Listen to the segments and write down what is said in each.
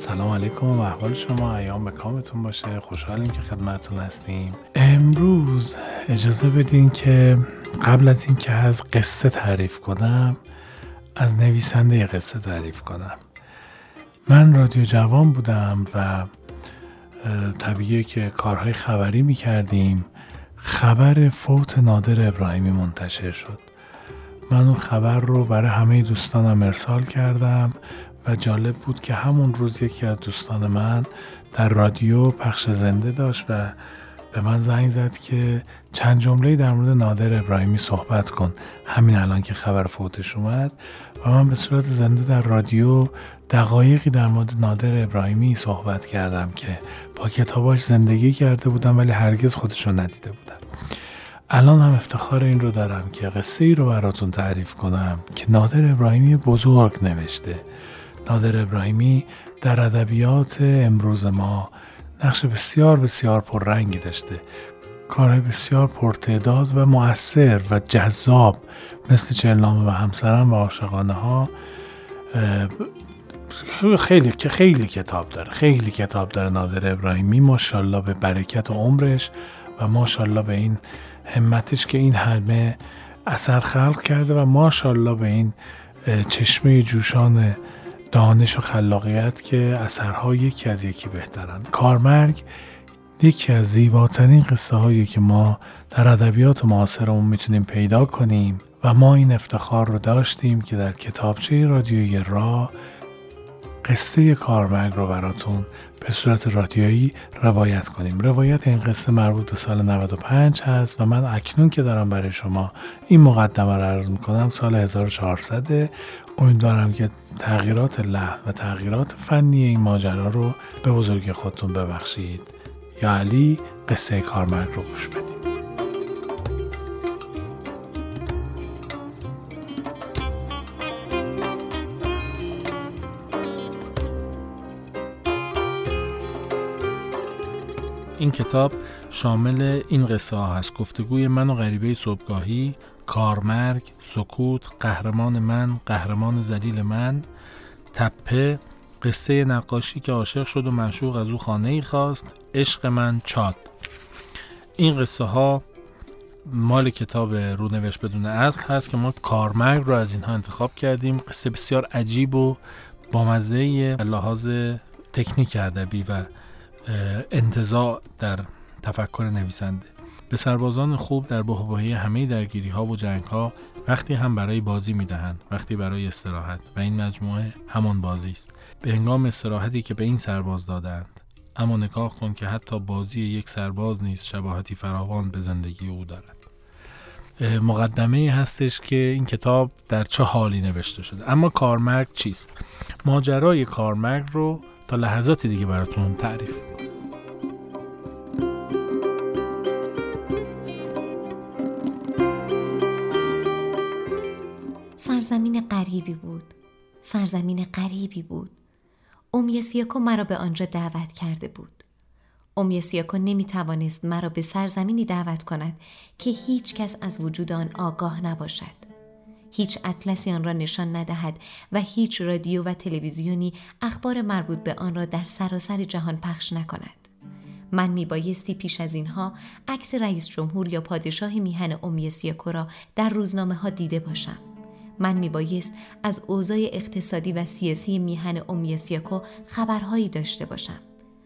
سلام علیکم، احوال شما؟ ایام به کامتون باشه. خوشحالیم که خدمتتون هستیم. امروز اجازه بدین که قبل از این که از قصه تعریف کنم، از نویسنده قصه تعریف کنم. من رادیو جوان بودم و طبیعیه که کارهای خبری میکردیم. خبر فوت نادر ابراهیمی منتشر شد. من اون خبر رو برای همه دوستانم ارسال کردم و جالب بود که همون روز یکی از دوستان من در رادیو پخش زنده داشت و به من زنگ زد که چند جمله‌ای در مورد نادر ابراهیمی صحبت کن، همین الان که خبر فوتش اومد. و من به صورت زنده در رادیو دقایقی در مورد نادر ابراهیمی صحبت کردم که با کتاباش زندگی کرده بودم ولی هرگز خودشو ندیده بودم. الان هم افتخار این رو دارم که قصه ای رو براتون تعریف کنم که نادر ابراهیمی بزرگ نوشته. نادر ابراهیمی در ادبیات امروز ما نقش بسیار بسیار پررنگی داشته. کارهای بسیار پرتعداد و مؤثر و جذاب مثل چهلنامه و همسرم و عاشقانه ها خیلی کتاب داره. خیلی کتاب داره نادر ابراهیمی، ماشاءالله به برکت و عمرش و ماشاءالله به این همتش که این همه اثر خلق کرده و ماشاءالله به این چشمه جوشان دانش و خلاقیت که اثرها یکی از یکی بهترن. کار مرگ یکی از زیباترین قصه هایی که ما در ادبیات معاصرمون میتونیم پیدا کنیم و ما این افتخار رو داشتیم که در کتابچه رادیویی راه قصه کار مرگ رو براتون به صورت رادیویی روایت کنیم. روایت این قصه مربوط به سال 95 هست و من اکنون که دارم برای شما این مقدمه رو عرض میکنم سال 1400. امیدوارم که تغییرات لحن و تغییرات فنی این ماجرا رو به بزرگی خودتون ببخشید. یا علی، قصه کار مرگ رو گوش بدید. این کتاب شامل این قصه ها هست: گفتگوی من و غریبه صبحگاهی، کار مرگ، سکوت، قهرمان من، قهرمان ذلیل من، تپه، قصه نقاشی که عاشق شد و معشوق از او خانه‌ای خواست، عشق من، چاد. این قصه ها مال کتاب رونوشت بدون اصل هست که ما کار مرگ رو از اینها انتخاب کردیم. قصه بسیار عجیب و بامزه لحاظ تکنیک ادبی و انتزاع در تفکر نویسنده. به سربازان خوب در بحباحی همه درگیری ها و جنگ ها وقتی هم برای بازی می دهند، وقتی برای استراحت، و این مجموعه همان بازی است، به هنگام استراحتی که به این سرباز دادند. اما نگاه کن که حتی بازی یک سرباز نیست شباهتی فراوان به زندگی او دارد. مقدمه هستش که این کتاب در چه حالی نوشته شده. اما کار مرگ چیست؟ ماجرای کار مرگ رو تا لحظات دیگه براتون تعریف می‌کنم. سرزمین غریبی بود. اومیسیاکو مرا به آنجا دعوت کرده بود. اومیسیاکو نمی‌توانست مرا به سرزمینی دعوت کند که هیچ کس از وجود آن آگاه نباشد. هیچ اطلسی آن را نشان ندهد و هیچ رادیو و تلویزیونی اخبار مربوط به آن را در سراسر جهان پخش نکند. من میبایستی پیش از اینها عکس رئیس جمهور یا پادشاه میهن اومیسیاکو را در روزنامه ها دیده باشم. من میبایست از اوضاع اقتصادی و سیاسی میهن اومیسیاکو خبرهایی داشته باشم،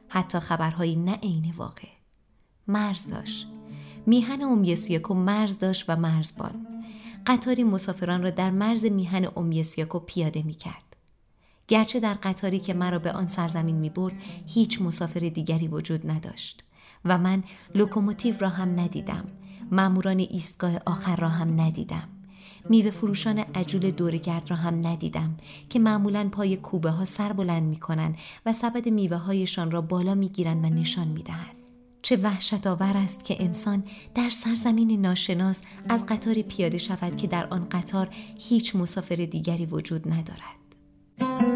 حتی خبرهایی نه عین واقع. مرز داشت. میهن اومیسیاکو مرز داشت و مرزبان. قطاری مسافران را در مرز میهن اومیسیاکو پیاده می کرد. گرچه در قطاری که مرا به آن سرزمین می برد هیچ مسافر دیگری وجود نداشت و من لوکوموتیو را هم ندیدم، ماموران ایستگاه آخر را هم ندیدم، میوه فروشان عجول دورگرد را هم ندیدم که معمولاً پای کوبه ها سر بلند می کنند و سبد میوه هایشان را بالا می گیرند و نشان می دهند. چه وحشت آور است که انسان در سرزمین ناشناس از قطاری پیاده شود که در آن قطار هیچ مسافر دیگری وجود ندارد.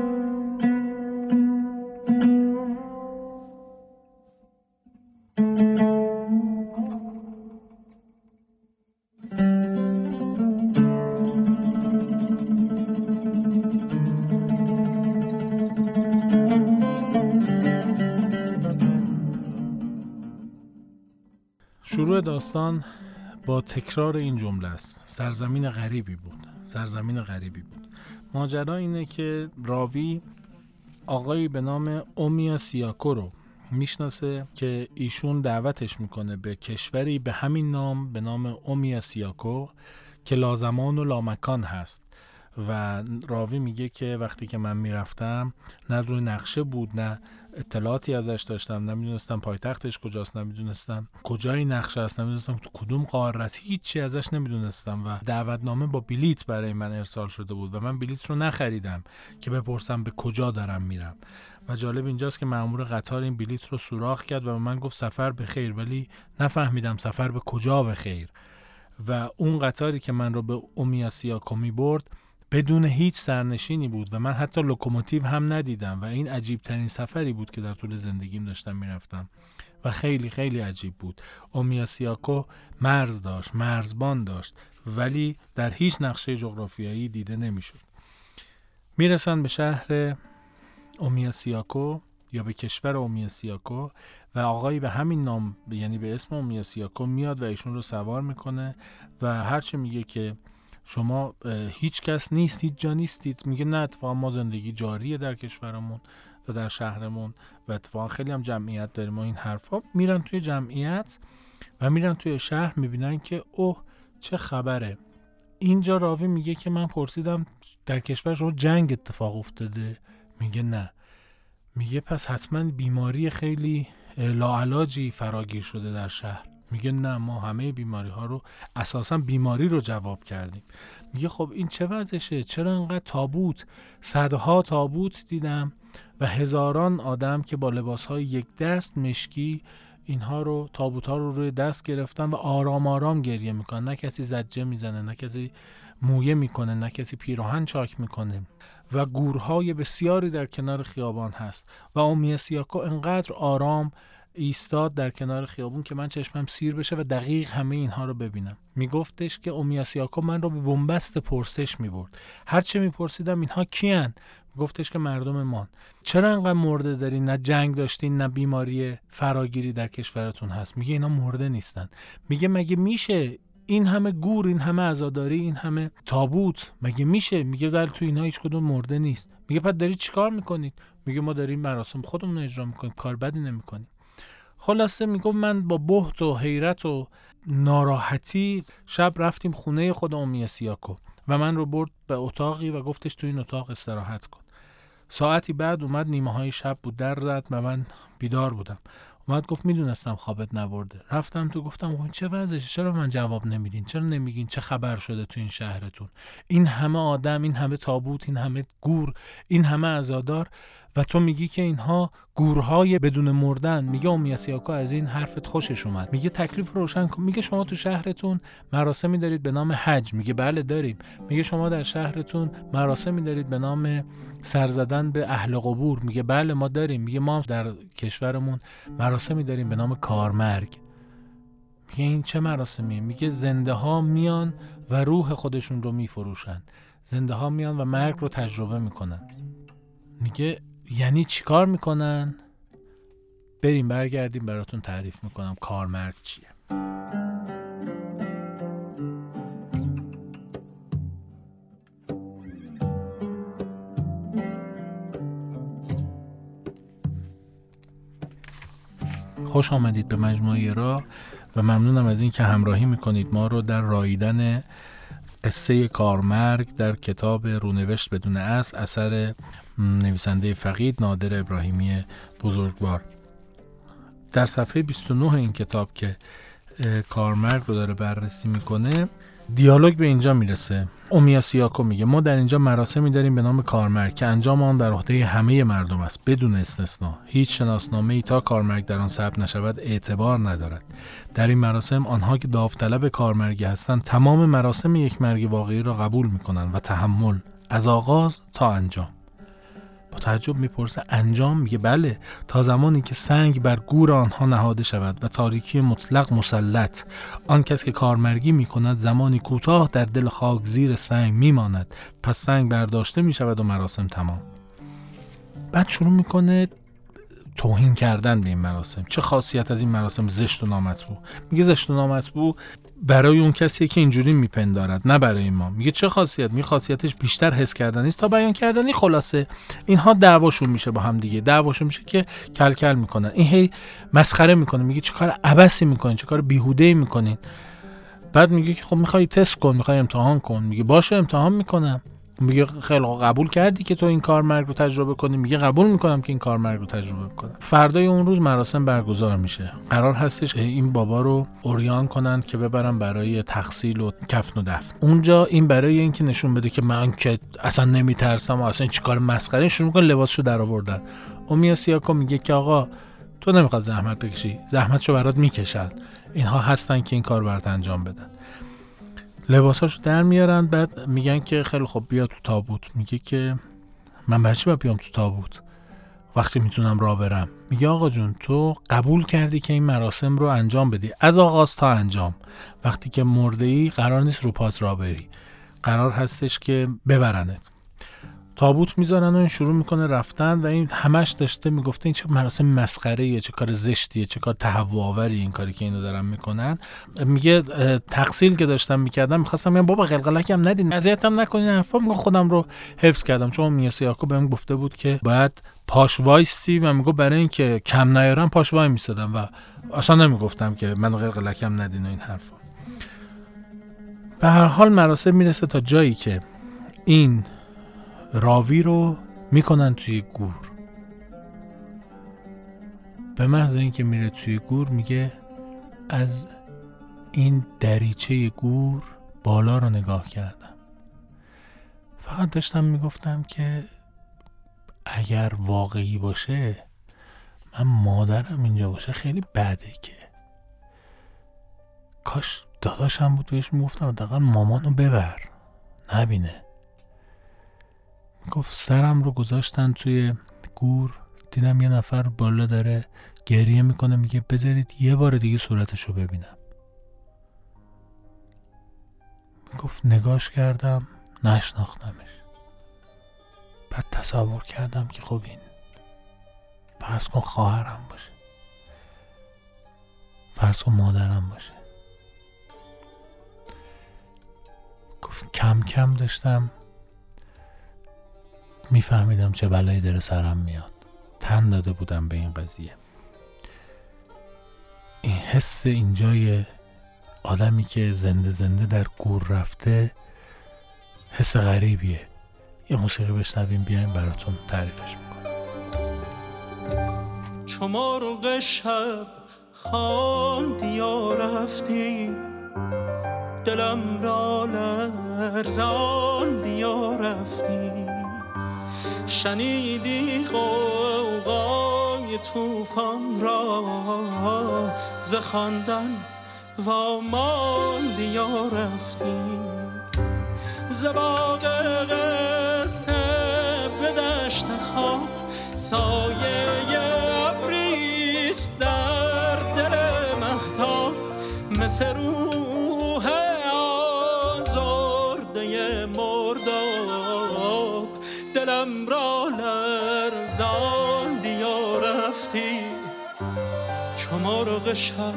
شروع داستان با تکرار این جمله است: سرزمین غریبی بود، سرزمین غریبی بود. ماجرا اینه که راوی آقایی به نام اومیسیاکو رو میشناسه که ایشون دعوتش میکنه به کشوری به همین نام، به نام اومیسیاکو، که لازمان و لامکان هست. و راوی میگه که وقتی که من میرفتم نه روی نقشه بود، نه اطلاعاتی ازش داشتم، نمیدونستم پایتختش کجاست، نمیدونستم کجای نقشه است، نمیدونستم تو کدوم قاره است، هیچی ازش نمیدونستم و دعوتنامه با بلیت برای من ارسال شده بود و من بلیت رو نخریدم که بپرسم به کجا دارم میرم. و جالب اینجاست که مأمور قطار این بلیت رو سوراخ کرد و من گفت سفر به خیر، ولی نفهمیدم سفر به کجا به خیر. و اون قطاری که من رو به اومیسیاکو میبرد بدون هیچ سرنشینی بود و من حتی لوکوموتیو هم ندیدم و این عجیب ترین سفری بود که در طول زندگیم داشتم میرفتم و خیلی خیلی عجیب بود. اومیسیاکو مرز داشت، مرزبان داشت، ولی در هیچ نقشه جغرافیایی دیده نمیشد. میرسن به شهر اومیسیاکو یا به کشور اومیسیاکو و آقایی به همین نام، یعنی به اسم اومیسیاکو، میاد و ایشون رو سوار میکنه و هرچی میگه که شما هیچ کس نیست، هیچ جا نیستید. میگه نه اتفاقا ما زندگی جاریه در کشورمون و در شهرمون و اتفاقا خیلی هم جمعیت داریم و این حرفا. میرن توی جمعیت و میرن توی شهر، میبینن که اوه چه خبره. اینجا راوی میگه که من پرسیدم در کشور شما جنگ اتفاق افتاده؟ میگه نه. میگه پس حتما بیماری خیلی لاعلاجی فراگیر شده در شهر. میگه نه، ما همه بیماری ها رو، اساسا بیماری رو جواب کردیم. میگه خب این چه وضعشه؟ چرا انقدر تابوت؟ صدها تابوت دیدم و هزاران آدم که با لباس های یک دست مشکی اینها رو، تابوت ها رو روی دست گرفتن و آرام آرام گریه میکنن. نه کسی زجه میزنه، نه کسی مویه میکنه، نه کسی پیراهن چاک میکنه و گورهای بسیاری در کنار خیابان هست. و اومیسیاکو انقدر آرام ایستاد در کنار خیابون که من چشمم سیر بشه و دقیق همه اینها رو ببینم. میگفتش که اومیسیاکو من رو به بنبست پرسش میبرد. هر چه میپرسیدم اینها کیان؟ میگفتش که مردم مان. چرا انقدر مرده دارین؟ نه جنگ داشتین، نه بیماری فراگیری در کشورتون هست. میگه اینا مرده نیستن. میگه مگه میشه این همه گور، این همه عزاداری، این همه تابوت، مگه میشه؟ میگه در تو اینا هیچ کدوم مرده نیست. میگه پس دارید چیکار میکنید؟ میگه ما داریم مراسم خودمون رو اجرا میکنیم، کار بدی نمیکنیم. خلاصه میگم من با بهت و حیرت و ناراحتی شب رفتیم خونه خود اومیسیاکو و من رو برد به اتاقی و گفتش تو این اتاق استراحت کن. ساعتی بعد اومد، نیمه های شب بود، در زد و من بیدار بودم. اومد گفت میدونستم خوابت نبرده. رفتم تو، گفتم چه وضعشه؟ چرا من جواب نمیدین؟ چرا نمیگین چه خبر شده تو این شهرتون؟ این همه آدم، این همه تابوت، این همه گور، این همه عزادار و تو میگی که اینها گورهای بدون مردن. میگه اومیسیاکو از این حرفت خوشش اومد. میگه تکلیف روشن کن. میگه شما تو شهرتون مراسمی دارید به نام حج؟ میگه بله داریم. میگه شما در شهرتون مراسمی دارید به نام سر زدن به اهل قبور؟ میگه بله ما داریم. میگه ما در کشورمون مراسمی داریم به نام کار مرگ. میگه این چه مراسمیه؟ میگه زنده ها میان و روح خودشون رو میفروشن. زنده ها میان و مرگ رو تجربه میکنن. میگه یعنی چیکار میکنن؟ بریم برگردیم براتون تعریف میکنم کار مرگ چیه. خوش آمدید به مجموعه راه و ممنونم از این که همراهی میکنید ما رو در راییدن قصه کار مرگ در کتاب رونوشت بدون اصل، اثر نویسنده فقید نادر ابراهیمی بزرگوار. در صفحه 29 این کتاب که کار مرگ رو داره بررسی میکنه، دیالوگ به اینجا میرسه. اومیسیاکو میگه ما در اینجا مراسمی داریم به نام کار مرگ که انجام آن در عهده همه مردم است بدون استثنا. هیچ شناسنامه‌ای تا کار مرگ در آن ثبت نشود اعتبار ندارد. در این مراسم آنها که داوطلب کار مرگ هستند تمام مراسم یک مرگ واقعی را قبول میکنند و تحمل از آغاز تا انجام. با تعجب میپرسه انجام؟ میگه بله، تا زمانی که سنگ بر گور آنها نهاده شود و تاریکی مطلق مسلط. آن کس که کارمرگی میکند زمانی کوتاه در دل خاک زیر سنگ میماند، پس سنگ برداشته میشود و مراسم تمام. بعد شروع میکنه توهین کردن به این مراسم. چه خاصیت از این مراسم زشت و نامطبوع. میگه زشت و نامطبوع برای اون کسی که اینجوری میپندارد، نه برای ما. میگه چه خاصیت؟ میگه خاصیتش بیشتر حس کردنی است تا بیان کردنی. خلاصه اینها دعواشون میشه با هم دیگه، دعواشون میشه که کل کل میکنن، این هی مسخره میکنه، میگه چه کار عبثی میکنین، چه کار بیهوده‌ای میکنین. بعد میگه که خب میخوای تست کن، میخوای امتحان کن. میگه باشه امتحان میکنم. میگه خیلی قبول کردی که تو این کار مرگ رو تجربه کنی؟ میگه قبول میکنم که این کار مرگ رو تجربه کنم. فردای اون روز مراسم برگزار میشه. قرار هستش این بابا رو عریان کنن که ببرن برای تغسیل و کفن و دفن. اونجا این برای اینکه نشون بده که من که اصلا نمیترسم و اصلا چیکار مسخره، شروع میکنه لباسشو درآوردن. اومیسیاکو میگه که آقا تو نمیخواد زحمت بکشی، زحمتشو برات میکشن، اینها هستن که این کار برات انجام بدن. لباساشو در میارن. بعد میگن که خیلی خب بیا تو تابوت. میگه که من برای چی باید بیام تو تابوت وقتی میتونم راه برم؟ میگه آقا جون تو قبول کردی که این مراسم رو انجام بدی، از آغاز تا انجام. وقتی که مرده ای قرار نیست رو پات راه بری، قرار هستش که ببرنت. تابوت میذارن و این شروع میکنه رفتن. و این همش داشته میگفته این چه مراسم مسخره‌ایه، چه کار زشتیه، چه کار تهوع‌آوریه این کاری که اینو دارن میکنن. میگه تغسیل که داشتم میکردم میخواستم میگم بابا قلقلکم ندین، اذیتم نکنین، حرفا میگم خودم رو حفظ کردم، چون اومیسیاکو بهم گفته بود که باید پاش وایستی و میگه برای اینکه کم نیارم پاش وای میسادم و اصلا نمیگفتم که منو قلقلکم ندین این حرفا. به هر حال مراسم میرسه تا جایی که این راوی رو میکنن توی گور. به محض اینکه میره توی گور میگه از این دریچه گور بالا رو نگاه کردم، فقط داشتم میگفتم که اگر واقعی باشه من مادرم اینجا باشه خیلی بده، که کاش داداشم بود بهش میگفتم دقیقا مامانو ببر نبینه. گفت سرم رو گذاشتن توی گور، دیدم یه نفر بالا داره گریه میکنه، میگه بذارید یه بار دیگه صورتش رو ببینم. گفت نگاش کردم نشناختمش. بعد تصور کردم که خب این فرض کن خواهرم باشه، فرض کن مادرم باشه. گفت کم کم داشتم میفهمیدم چه بلایی داره سرم میاد، تن داده بودم به این قضیه. این حس اینجای آدمی که زنده زنده در گور رفته حس غریبیه. یه موسیقی بشنویم بیایم براتون تعریفش میکنم. چمارق شب خواندی و رفتی، دلم را لرزاندی و رفتی، شنیدی غوغای طوفان را، ز خواندن و ماندی و رفتی، ز باغ قصه به دشت خواب، سایه ابریست در دل مهتاب، مثل روح آزرده مرداب، دلم را لرزاندی و رفتی، چو مرغ شب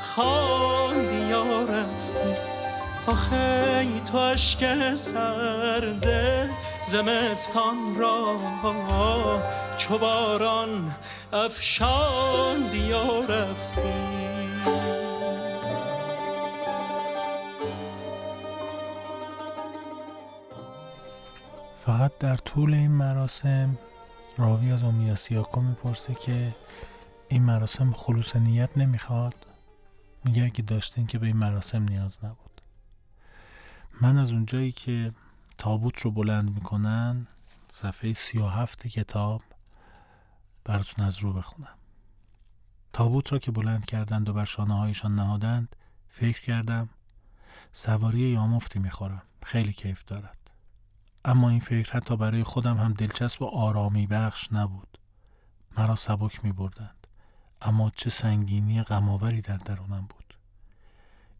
خواندی و رفتی، آخه تو اشک سرده زمستان را، چو باران افشاندی و رفتی. فقط در طول این مراسم راوی از اومیسیاکو میپرسه که این مراسم خلوص نیت نمیخواد؟ میگه اگه داشتین که به این مراسم نیاز نبود. من از اونجایی که تابوت رو بلند میکنن صفحه 37 کتاب براتون از رو بخونم. تابوت را که بلند کردند و بر شانه هایشان نهادند فکر کردم سواری یامفتی میخورم، خیلی کیف دارد. اما این فکر حتی برای خودم هم دلچسب و آرامی بخش نبود. مرا سبک می بردند، اما چه سنگینی غم‌آوری در درونم بود.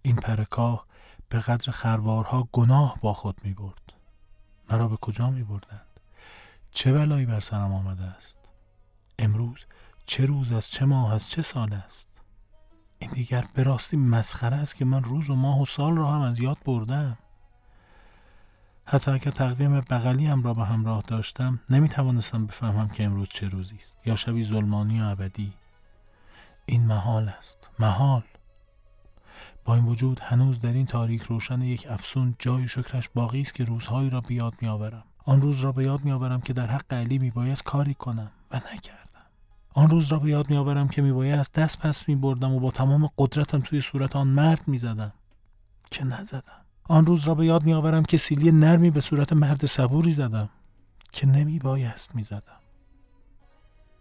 این پرکاه به قدر خروارها گناه با خود می برد. مرا به کجا می بردند؟ چه بلایی بر سرم آمده است؟ امروز چه روز از چه ماه از چه سال است. این دیگر به راستی مسخره است که من روز و ماه و سال را هم از یاد بردم. حتی اگر تقویم بغلی هم را به همراه داشتم نمی توانستم بفهمم که امروز چه روزی است، یا شبی ظلمانی یا ابدی. این محال است، محال. با این وجود هنوز در این تاریک روشن یک افسون جای شکرش باقی است که روزهایی را به یاد می آورم. آن روز را به یاد می آورم که در حق علی می بایست کاری کنم و نکردم. آن روز را به یاد می آورم که می بایست دست پس می بردم و با تمام قدرتم توی صورت آن مرد می زدم که نزدم. آن روز را به یاد می آورم که سیلی نرمی به صورت مرد صبوری زدم که نمی بایست می زدم.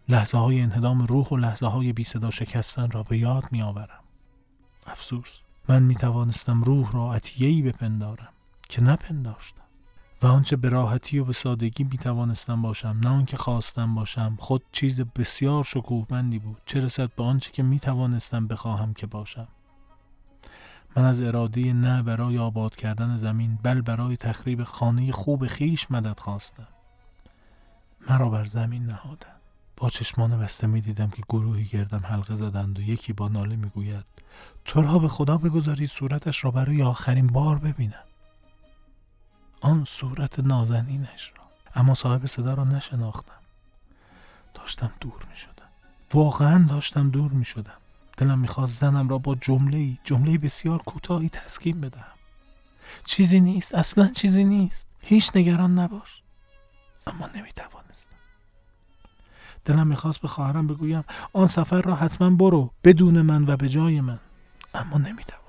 لحظه های انهدام روح و لحظه های بی صدا شکستن را به یاد می آورم. افسوس، من می توانستم روح را عطیه‌ای بپندارم که نپنداشتم، و آنچه به راحتی و به سادگی می توانستم باشم نه آنکه خواستم باشم خود چیز بسیار شکوهمندی بود، چه رسد به آنچه که می توانستم بخواهم که باشم. من از اراده نه برای آباد کردن زمین بل برای تخریب خانه خوب خیش مدد خواستم. مرا بر زمین نهادند. با چشمان بسته می دیدم که گروهی گردم حلقه زدند و یکی با ناله می گوید تو را به خدا بگذارید صورتش را برای آخرین بار ببینم. آن صورت نازنینش را. اما صاحب صدا را نشناختم. داشتم دور می شدم. واقعا داشتم دور می شدم. دلم می خواست زنم را با جمله‌ای بسیار کوتاهی تسکین بدهم. چیزی نیست، اصلا چیزی نیست، هیچ نگران نباش. اما نمی توانستم. دلم میخواست به خواهرم بگویم آن سفر را حتما برو، بدون من و به جای من، اما نمیتوانستم.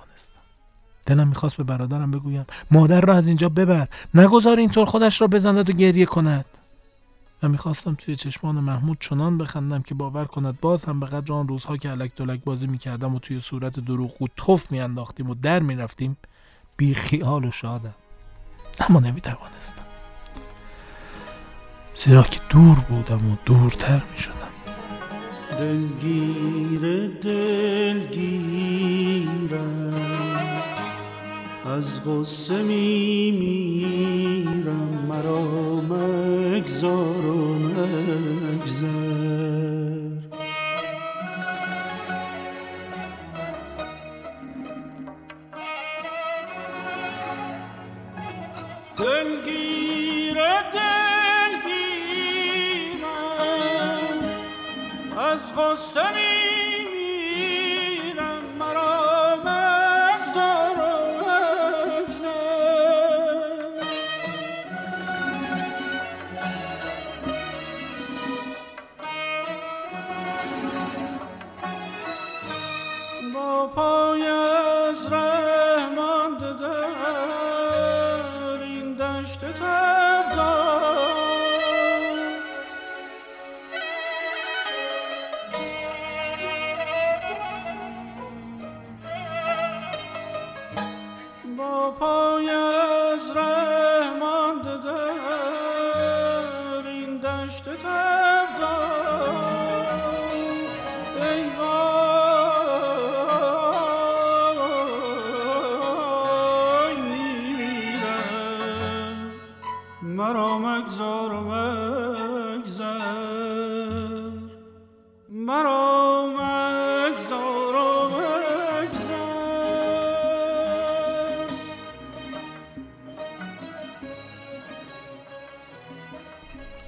دلم میخواست به برادرم بگویم مادر را از اینجا ببر، نگذار اینطور خودش را بزند و گریه کند. و میخواستم توی چشمان محمود چنان بخندم که باور کند باز هم به قدر آن روزها که الک دلک بازی میکردم و توی صورت دروغگو تف میانداختیم و در میرفتیم بی خیال و شادم. اما نمیتوانستم، زیرا که دور بودم و دورتر می شدم. دلگیرم از غصه می میرم، مرا مگذار و مگذر. از غصه میمیرم، مرا مگذار و مگذر. با پای از ره مانده در این دشت تبدار،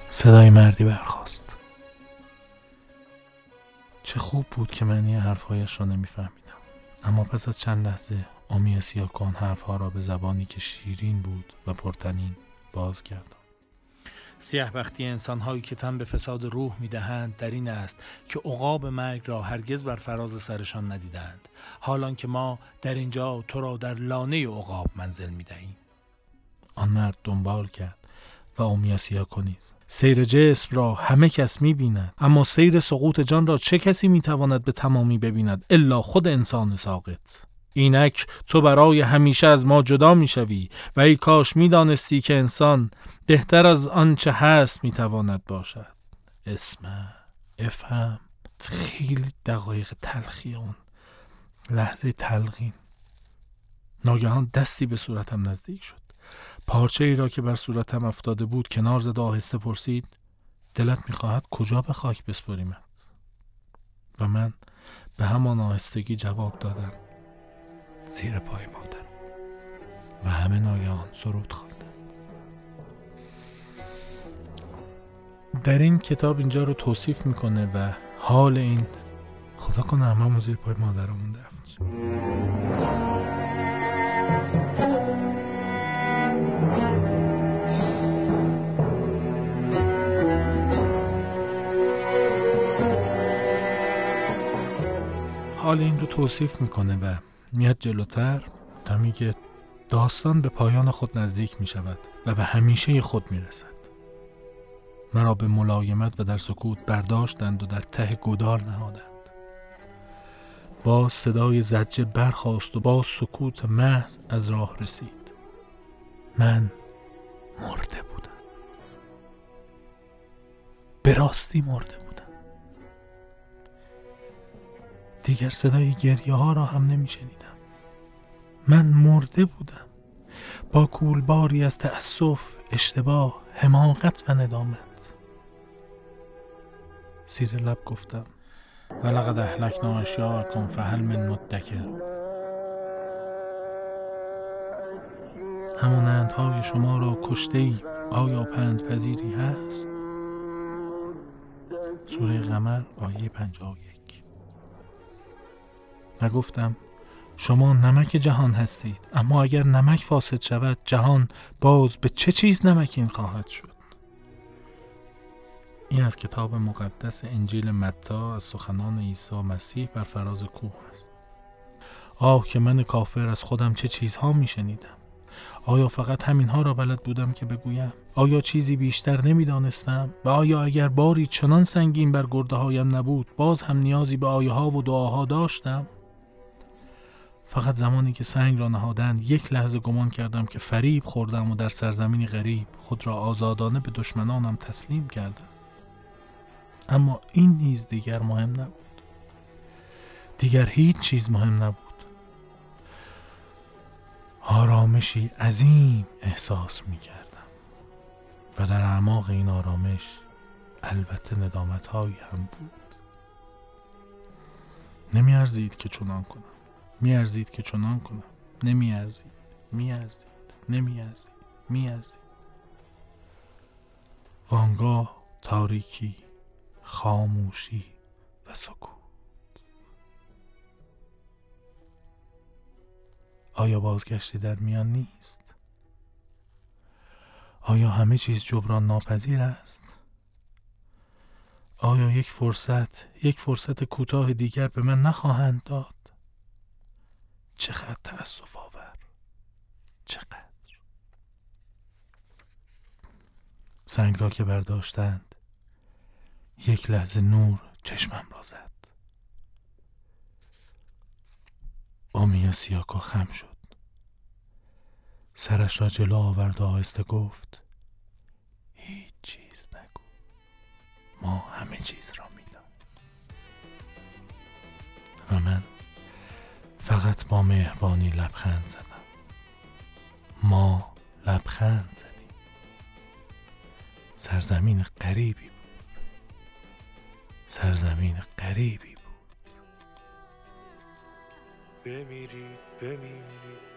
صدای مردی برخاست. چه خوب بود که معنی حرفهایش را نمیفهمیدم، اما پس از چند لحظه اومیسیاکو حرفها را به زبانی که شیرین بود و پرتنین باز گرداند. سیاه‌بختی انسان‌هایی که تن به فساد روح می‌دهند در این است که عقاب مرگ را هرگز بر فراز سرشان ندیدند، حالان که ما در اینجا تو را در لانه عقاب منزل می‌دهیم. آن مرد دنبال کرد و اومیسیاکو نیز. سیر جسم را همه کس می‌بیند، اما سیر سقوط جان را چه کسی می‌تواند به تمامی ببیند الا خود انسان ساقط. اینک تو برای همیشه از ما جدا میشوی و ای کاش میدانستی که انسان بهتر از آنچه هست میتواند باشد. افهم. خیلی دقایق تلخی اون لحظه تلخین. ناگهان دستی به صورتم نزدیک شد. پارچه ای را که بر صورتم افتاده بود کنار زد و آهسته پرسید دلت میخواهد کجا به خاک بسپریمت؟ و من به همان آهستگی جواب دادم: زیر پای مادر. و همه ناگهان سرود خواندند. در این کتاب اینجا رو توصیف میکنه و حال این خدا کنه هممون زیر پای مادرمون دفن شد. حال این رو توصیف میکنه و میاد جلوتر تا میگه داستان به پایان خود نزدیک میشود و به همیشه خود میرسد. مرا به ملایمت و در سکوت برداشتند و در ته گودال نهادند. با صدای زجه برخاست و با سکوت محض از راه رسید. من مرده بودم. به راستی مرده بودم. دیگر صدای گریه ها را هم نمی شنیدم. من مرده بودم. با کولباری از تأسف، اشتباه، حماقت و ندامت. زیر لب گفتم: ولقد اهلکنا اشیاءکم فهل من مدکر. همون اندهای شما را کشته ای، آیا پند پذیری هست؟ سوره قمر آیه 51. و گفتم: شما نمک جهان هستید، اما اگر نمک فاسد شود جهان باز به چه چیز نمکین خواهد شد؟ این از کتاب مقدس انجیل متی از سخنان عیسی مسیح بر فراز کوه است. آه که من کافر از خودم چه چیزها می شنیدم. آیا فقط همینها را بلد بودم که بگویم؟ آیا چیزی بیشتر نمی دانستم؟ و آیا اگر باری چنان سنگین بر گرده هایم نبود باز هم نیازی به آیه ها و دعاها داشتم؟ فقط زمانی که سنگ را نهادند یک لحظه گمان کردم که فریب خوردم و در سرزمینی غریب خود را آزادانه به دشمنانم تسلیم کردم. اما این نیز دیگر مهم نبود. دیگر هیچ چیز مهم نبود. آرامشی عظیم احساس می کردم و در اعماق این آرامش البته ندامت هایی هم بود. نمی ارزید که چنان کنم. وانگاه تاریکی، خاموشی و سکوت. آیا بازگشتی در میان نیست؟ آیا همه چیز جبران ناپذیر است؟ آیا یک فرصت کوتاه دیگر به من نخواهند داد؟ چقدر تأسف آور. چقدر. سنگ را که برداشتند یک لحظه نور چشمم را زد. اومیسیاکو خم شد. سرش را جلو آورد و آهسته گفت: هیچ چیز نگو. ما همه چیز را می‌دانیم. و من فقط با مهربانی لبخند زدم. ما لبخند زدیم. سرزمین غریبی بود. بمیرید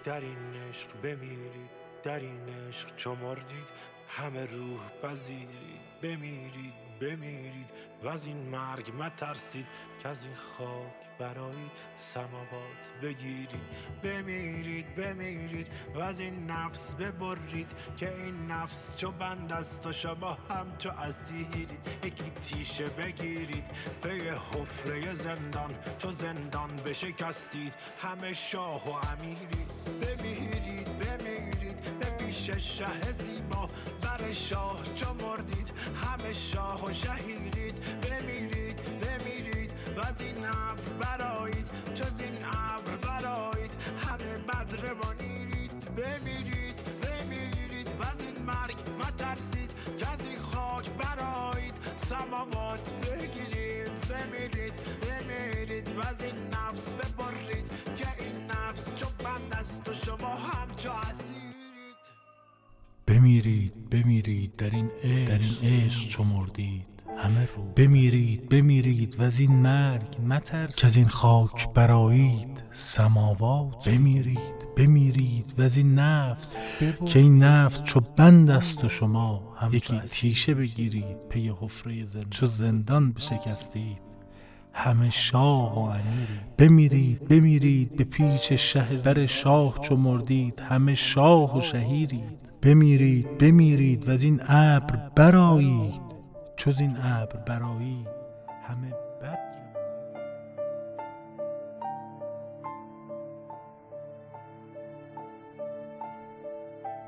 در این عشق، بمیرید در این عشق، چو مردید همه روح پذیرید. بمیرید و از این مرگ مترسید، که از این خاک برایید سماوات بگیرید. بمیرید و از این نفس ببرید، که این نفس چو بند است و شما هم چو اسیرید. یکی تیشه بگیرید پی حفره زندان، چو زندان بشکستید همه شاه و امیرید. بمیرید به پیش شه زیبا، بر شاه چو مردید همه شاه و شهیرید. بمیرید و از این عبر برایید، جز این عبر برایید همه بد روانیرید. بمیرید و از این مرگ مترسید، که از این خاک برایید سماوات بگیرید. بمیرید و از این نفس ببرید، که این نفس چو بند است و شما هم چو اسیرید. بمیرید در این عشق چو مردید همه رو بمیرید بمیرید و از این مرگ مترسید، که از این خاک برایید سماوات. بمیرید بمیرید و از این نفس، که این نفس چو بند است و شما هم یکی تیشه بگیرید پی حفره زندان، چو زندان بشکستید همه شاه و امیری. بمیرید بمیرید به پیچ شه در شاه، چو مردید همه شاه و شهیرید. بمیرید بمیرید و از این ابر برایید، چو از این ابر برایید همه بد.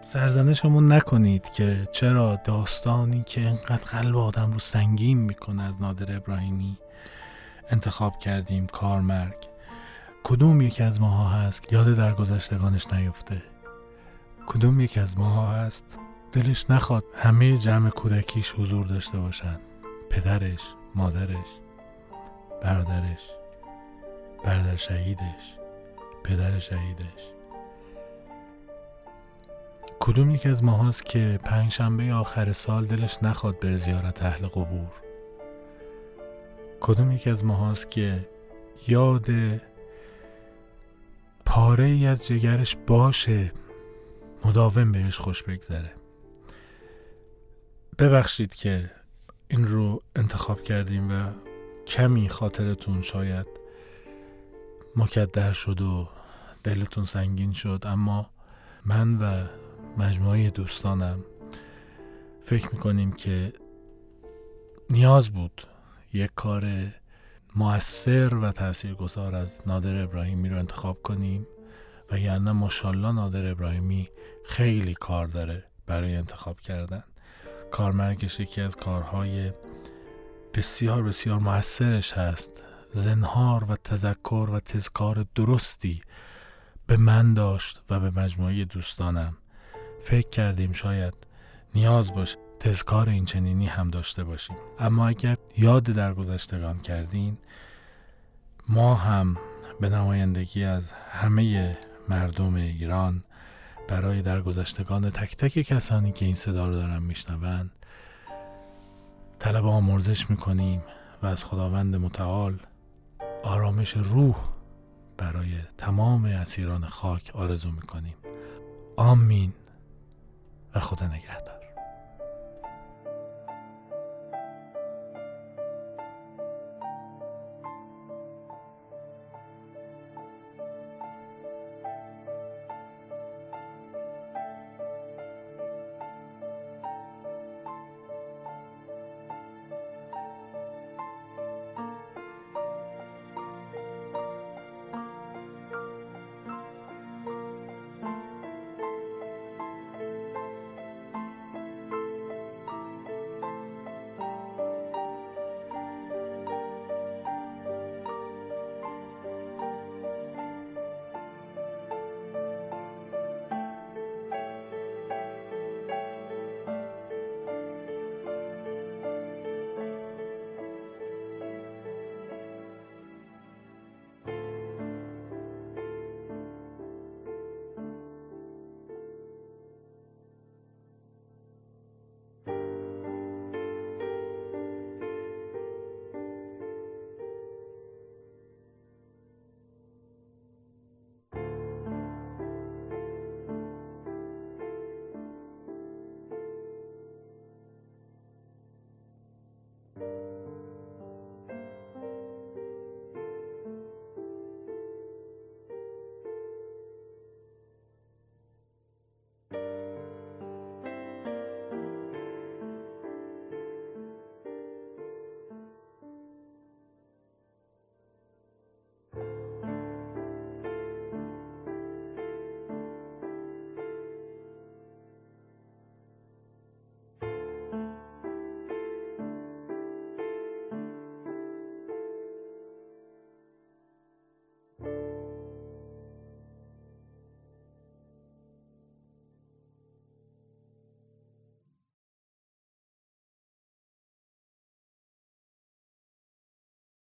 سرزنشمون نکنید که چرا داستانی که اینقدر قلب آدم رو سنگین میکنه از نادر ابراهیمی انتخاب کردیم، کار مرگ. کدوم یکی از ماها هست یاد درگذشتگانش نیفته؟ کدوم یکی از ماها هست دلش نخواد همه جمع کودکیش حضور داشته باشن؟ پدرش، مادرش، برادرش، برادر شهیدش، پدر شهیدش. کدوم یکی از ماهاست که پنجشنبه آخر سال دلش نخواد بر زیارت اهل قبور؟ کدوم یکی از ماهاست که یاد پاره ای از جگرش باشه مداوم بهش خوش بگذره؟ ببخشید که این رو انتخاب کردیم و کمی خاطرتون شاید مکدر شد و دلتون سنگین شد، اما من و مجموعه دوستانم فکر میکنیم که نیاز بود یک کار مؤثر و تاثیرگذار از نادر ابراهیمی رو انتخاب کنیم و یعنی ماشاءالله نادر ابراهیمی خیلی کار داره برای انتخاب کردن. کار مرگش یکی از کارهای بسیار بسیار مؤثرش هست. زنهار و تذکر و تذکار درستی به من داشت و به مجموعه دوستانم. فکر کردیم شاید نیاز باشه تذکار این چنینی هم داشته باشیم. اما اگر یاد درگذشتگان کردین، ما هم به نمایندگی از همه مردم ایران برای درگذشتگان تک تک کسانی که این صدا رو دارن میشنوند طلب آمرزش میکنیم و از خداوند متعال آرامش روح برای تمام اسیران خاک آرزو میکنیم. آمین و خدا نگهدار.